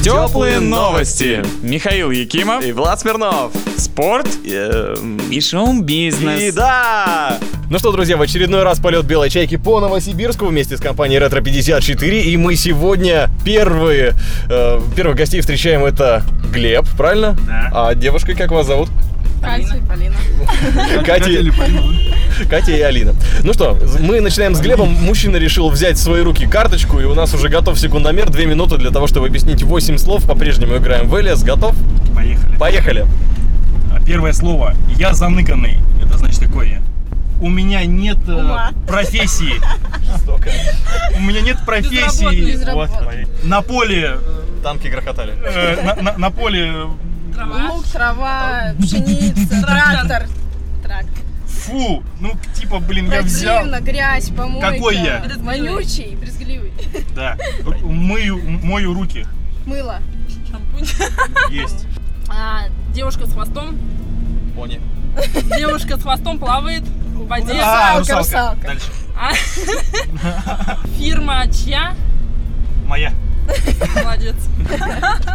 «Теплые новости». Михаил Якимов и Влад Смирнов. Спорт и шоу-бизнес. И да! Ну что, друзья, в очередной раз полет белой чайки по Новосибирску вместе с компанией Ретро 54. И мы сегодня первых гостей встречаем. Это Глеб, правильно? Да. А девушка, как вас зовут? Полина. Катя и Алина. Ну что, мы начинаем с Глебом. Мужчина решил взять в свои руки карточку, и у нас уже готов секундомер. 2 минуты для того, чтобы объяснить 8 слов. По-прежнему играем в Alias. Готов? Поехали. Первое слово. Я заныканный. Это значит такое. У меня нет профессии. Жестоко. У меня нет профессии. На поле... Танки грохотали. На поле... Лук, трава, пшеница, трактор. Фу, я взял. Противно, грязь, помойка. Какой я? Вонючий, брезгливый. Да. Мою руки. Мыло. Шампунь. Есть. Девушка с хвостом. Пони. Девушка с хвостом плавает в воде. Русалка. Дальше. Фирма чья? Моя. Молодец.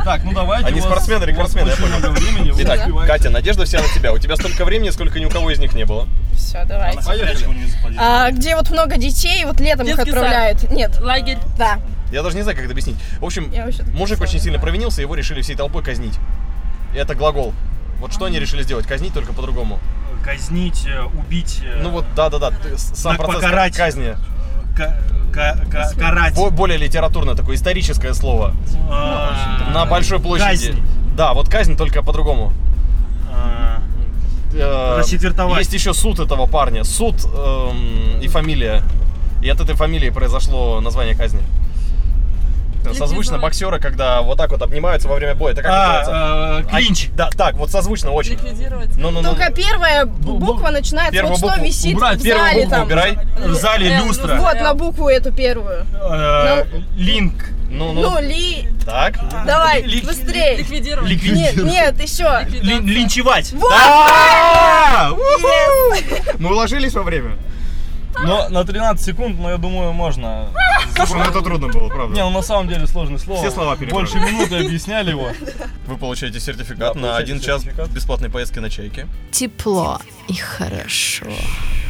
Так, давайте. Они спортсмены, рекордсмены, я понял. Итак, успеваете. Катя, надежда вся на тебя. У тебя столько времени, сколько ни у кого из них не было. Все, давайте. Где много детей, летом детский их отправляют. Сад. Нет. Лагерь. Да. Я даже не знаю, как это объяснить. В общем, мужик очень сильно провинился, его решили всей толпой казнить. Это глагол. Что они решили сделать? Казнить, только по-другому. Казнить, убить. Да. Сам процесс казни. Карать. Более литературное такое историческое слово. На большой площади. Казнь. Да, казнь, только по-другому. Расчетвертовать. Есть еще суд этого парня. Суд и фамилия. И от этой фамилии произошло название казни. Созвучно боксеры, когда обнимаются во время боя. Это как называется? Клинч. Да, созвучно очень. Ликвидировать. Только первая буква начинается. Что висит в зале букву убирай. В зале люстра. На букву эту первую. Линк. Ли. Так. Давай, быстрее. Ликвидировать. Нет, еще. Линчевать. Вот. Мы уложились во время. Но на 13 секунд, я думаю, можно. Слушай, это трудно было, правда. На самом деле сложное слово. Все слова перепрыгнули. Больше минуты объясняли его. Вы получаете сертификат на 1 час бесплатной поездки на чайке. Тепло и хорошо.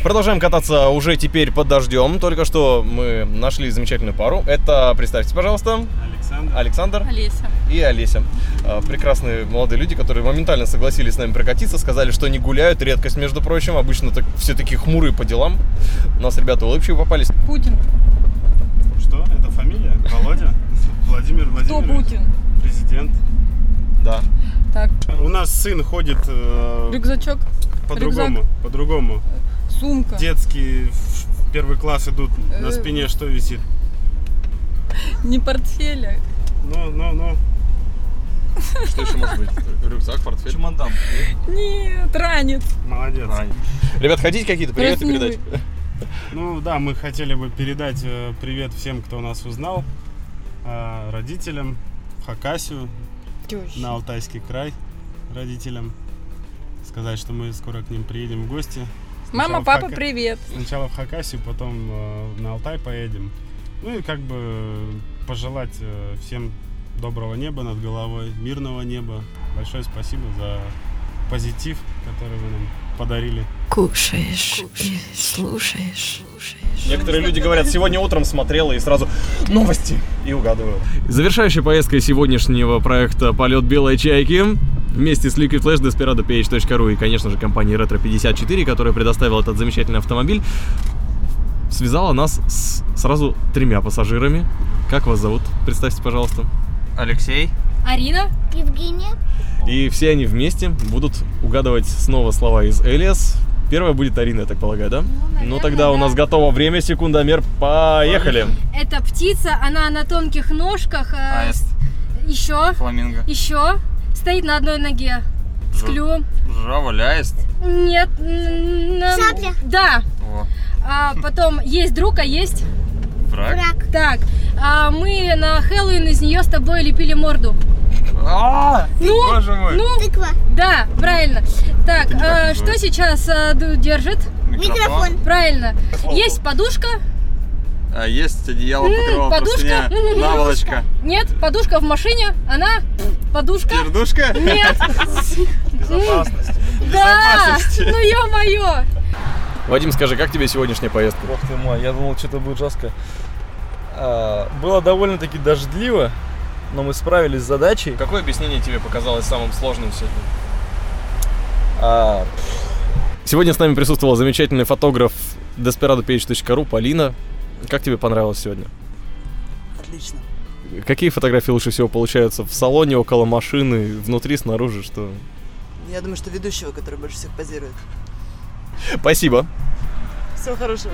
Продолжаем кататься уже теперь под дождем. Только что мы нашли замечательную пару. Это, представьтесь, пожалуйста. Александр. Олеся. И Олеся. Прекрасные молодые люди, которые моментально согласились с нами прокатиться. Сказали, что они гуляют. Редкость, между прочим. Обычно все такие хмурые по делам. У нас ребята улыбчивые попались. Путин. Что? Это фамилия? Володя? Владимир Владимирович? Кто Путин? Президент. Да. Так. У нас сын ходит... Рюкзачок? По-другому. Рюкзак. По-другому. Сумка. Детские в первый класс идут. На спине что висит? Не портфеля. Что еще может быть? Рюкзак, портфель. Чемодан. Нет, ранец. Молодец. Ребят, хотите какие-то приветы передать? Мы хотели бы передать привет всем, кто нас узнал. Родителям, в Хакасию, на Алтайский край, родителям. Сказать, что мы скоро к ним приедем в гости. Мама, папа, привет. Сначала в Хакасию, потом на Алтай поедем. Пожелать всем доброго неба над головой, мирного неба. Большое спасибо за позитив, который вы нам подарили. Кушаешь. Слушаешь. Некоторые люди говорят, сегодня утром смотрела и сразу новости и угадываю. Завершающая поездка сегодняшнего проекта «Полет белой чайки» вместе с Liquid Flash, DesperadoPH.ru и, конечно же, компанией Ретро 54, которая предоставила этот замечательный автомобиль, связала нас сразу 3 пассажирами. Как вас зовут? Представьте, пожалуйста. Алексей. Арина. Евгения. И все они вместе будут угадывать снова слова из Alias. Первая будет Арина, я так полагаю, да? Тогда у нас готово время, секундомер, поехали! Это птица, она на тонких ножках. Аист. Еще. Фламинго. Еще. Стоит на одной ноге. С клювом. Журавль, аист? Нет. Шапля. Да. Потом есть друг, а есть... Враг. Так, мы на Хэллоуин из нее с тобой лепили морду. Боже мой. Тыква. Да, правильно. Так, что сейчас держит? Микрофон. Правильно. Есть подушка. Есть одеяло, покрывало, подушка, наволочка. Нет, подушка в машине, она подушка. Пердушка? Нет. Безопасность. Да, ну ё-моё. Вадим, скажи, как тебе сегодняшняя поездка? Ох ты мой, я думал, что-то будет жестко. Было довольно-таки дождливо, но мы справились с задачей. Какое объяснение тебе показалось самым сложным сегодня? Сегодня с нами присутствовал замечательный фотограф DesperadoPH.ru Полина. Как тебе понравилось сегодня? Отлично. Какие фотографии лучше всего получаются? В салоне, около машины, внутри, снаружи, что? Я думаю, что ведущего, который больше всех позирует. Спасибо. Всего хорошего.